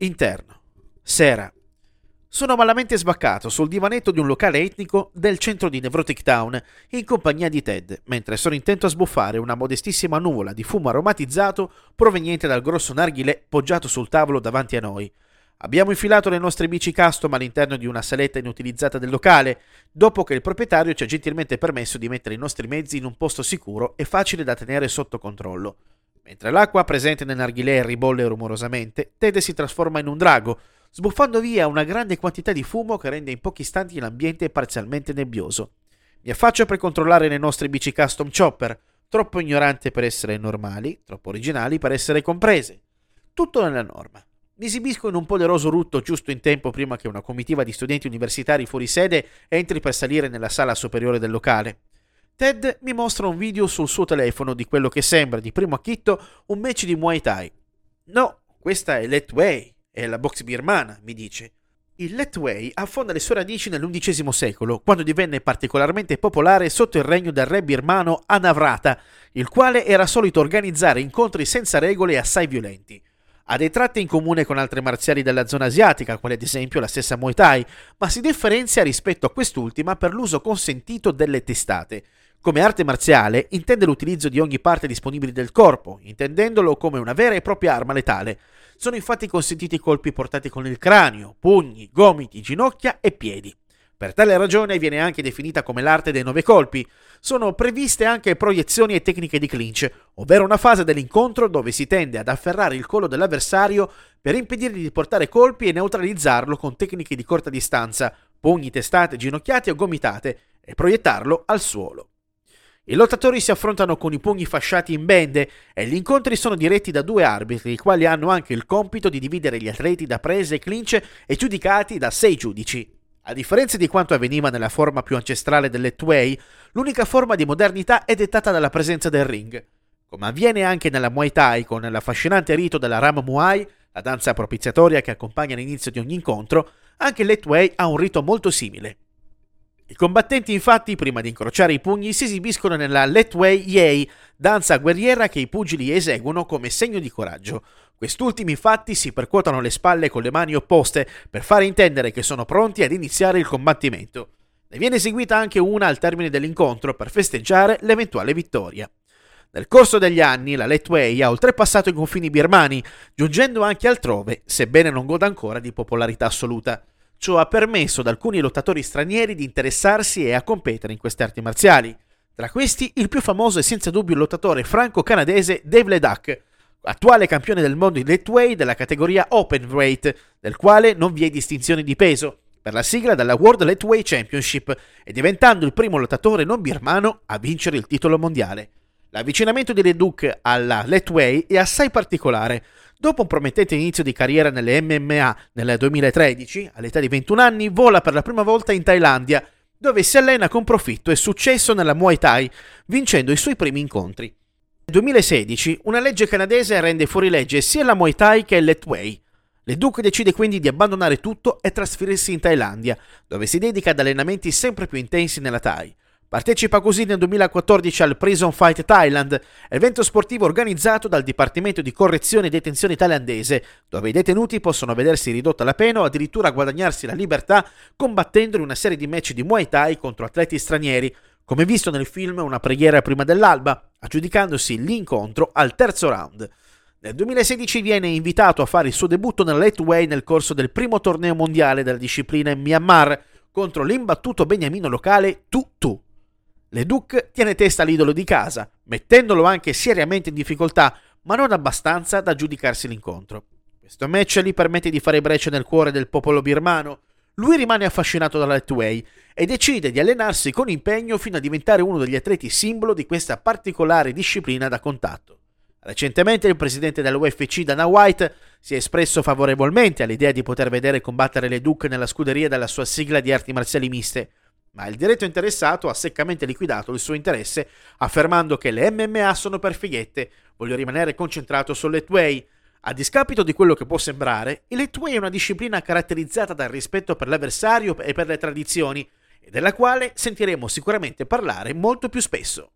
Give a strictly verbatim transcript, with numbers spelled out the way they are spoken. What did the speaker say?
Interno. Sera. Sono malamente sbaccato sul divanetto di un locale etnico del centro di Nevrotic Town in compagnia di Ted, mentre sono intento a sbuffare una modestissima nuvola di fumo aromatizzato proveniente dal grosso narghilè poggiato sul tavolo davanti a noi. Abbiamo infilato le nostre bici custom all'interno di una saletta inutilizzata del locale, dopo che il proprietario ci ha gentilmente permesso di mettere i nostri mezzi in un posto sicuro e facile da tenere sotto controllo. Mentre l'acqua presente nel narghilè ribolle rumorosamente, Ted si trasforma in un drago, sbuffando via una grande quantità di fumo che rende in pochi istanti l'ambiente parzialmente nebbioso. Mi affaccio per controllare le nostre bici custom chopper, troppo ignorante per essere normali, troppo originali per essere comprese. Tutto nella norma. Mi esibisco in un poderoso rutto giusto in tempo prima che una comitiva di studenti universitari fuori sede entri per salire nella sala superiore del locale. Ted mi mostra un video sul suo telefono di quello che sembra, di primo acchitto, un match di Muay Thai. No, questa è Lethwei. È la box birmana, mi dice. Il Lethwei affonda le sue radici nell'undicesimo secolo, quando divenne particolarmente popolare sotto il regno del re birmano Anavrata, il quale era solito organizzare incontri senza regole e assai violenti. Ha dei tratti in comune con altre marziali della zona asiatica, quale ad esempio la stessa Muay Thai, ma si differenzia rispetto a quest'ultima per l'uso consentito delle testate. Come arte marziale intende l'utilizzo di ogni parte disponibile del corpo, intendendolo come una vera e propria arma letale. Sono infatti consentiti colpi portati con il cranio, pugni, gomiti, ginocchia e piedi. Per tale ragione viene anche definita come l'arte dei nove colpi. Sono previste anche proiezioni e tecniche di clinch, ovvero una fase dell'incontro dove si tende ad afferrare il collo dell'avversario per impedirgli di portare colpi e neutralizzarlo con tecniche di corta distanza, pugni, testate, ginocchiate o gomitate, e proiettarlo al suolo. I lottatori si affrontano con i pugni fasciati in bende e gli incontri sono diretti da due arbitri, i quali hanno anche il compito di dividere gli atleti da prese e clinch e giudicati da sei giudici. A differenza di quanto avveniva nella forma più ancestrale del Lethwei, l'unica forma di modernità è dettata dalla presenza del ring. Come avviene anche nella Muay Thai con l'affascinante rito della Ram Muay, la danza propiziatoria che accompagna l'inizio di ogni incontro, anche il Lethwei ha un rito molto simile. I combattenti infatti, prima di incrociare i pugni, si esibiscono nella Lethwei Yay, danza guerriera che i pugili eseguono come segno di coraggio. Quest'ultimi infatti si percuotano le spalle con le mani opposte per fare intendere che sono pronti ad iniziare il combattimento. Ne viene eseguita anche una al termine dell'incontro per festeggiare l'eventuale vittoria. Nel corso degli anni la Lethwei ha oltrepassato i confini birmani, giungendo anche altrove, sebbene non goda ancora di popolarità assoluta. Ciò ha permesso ad alcuni lottatori stranieri di interessarsi e a competere in queste arti marziali. Tra questi, il più famoso è senza dubbio il lottatore franco-canadese Dave Leduc, attuale campione del mondo in Lethwei della categoria Openweight, del quale non vi è distinzione di peso, per la sigla della World Lethweight Championship, e diventando il primo lottatore non birmano a vincere il titolo mondiale. L'avvicinamento di Leduc alla Lethwei è assai particolare. Dopo un promettente inizio di carriera nelle M M A nel duemilatredici, all'età di ventuno anni, vola per la prima volta in Thailandia, dove si allena con profitto e successo nella Muay Thai, vincendo i suoi primi incontri. Nel duemilasedici, una legge canadese rende fuorilegge sia la Muay Thai che il Lethwei. Leduc decide quindi di abbandonare tutto e trasferirsi in Thailandia, dove si dedica ad allenamenti sempre più intensi nella Thai. Partecipa così nel duemilaquattordici al Prison Fight Thailand, evento sportivo organizzato dal Dipartimento di Correzione e Detenzione thailandese, dove i detenuti possono vedersi ridotta la pena o addirittura guadagnarsi la libertà combattendo in una serie di match di Muay Thai contro atleti stranieri, come visto nel film Una preghiera prima dell'alba, aggiudicandosi l'incontro al terzo round. Nel duemilasedici viene invitato a fare il suo debutto nella Lethwei nel corso del primo torneo mondiale della disciplina in Myanmar contro l'imbattuto beniamino locale Tutu. Leduc tiene testa all'idolo di casa, mettendolo anche seriamente in difficoltà, ma non abbastanza da giudicarsi l'incontro. Questo match gli permette di fare breccia nel cuore del popolo birmano. Lui rimane affascinato dalla Lethwei e decide di allenarsi con impegno fino a diventare uno degli atleti simbolo di questa particolare disciplina da contatto. Recentemente il presidente dell'U F C Dana White si è espresso favorevolmente all'idea di poter vedere combattere Leduc nella scuderia della sua sigla di arti marziali miste, ma il diretto interessato ha seccamente liquidato il suo interesse, affermando che le M M A sono per fighette, voglio rimanere concentrato sul Lethwei. A discapito di quello che può sembrare, il Lethwei è una disciplina caratterizzata dal rispetto per l'avversario e per le tradizioni, e della quale sentiremo sicuramente parlare molto più spesso.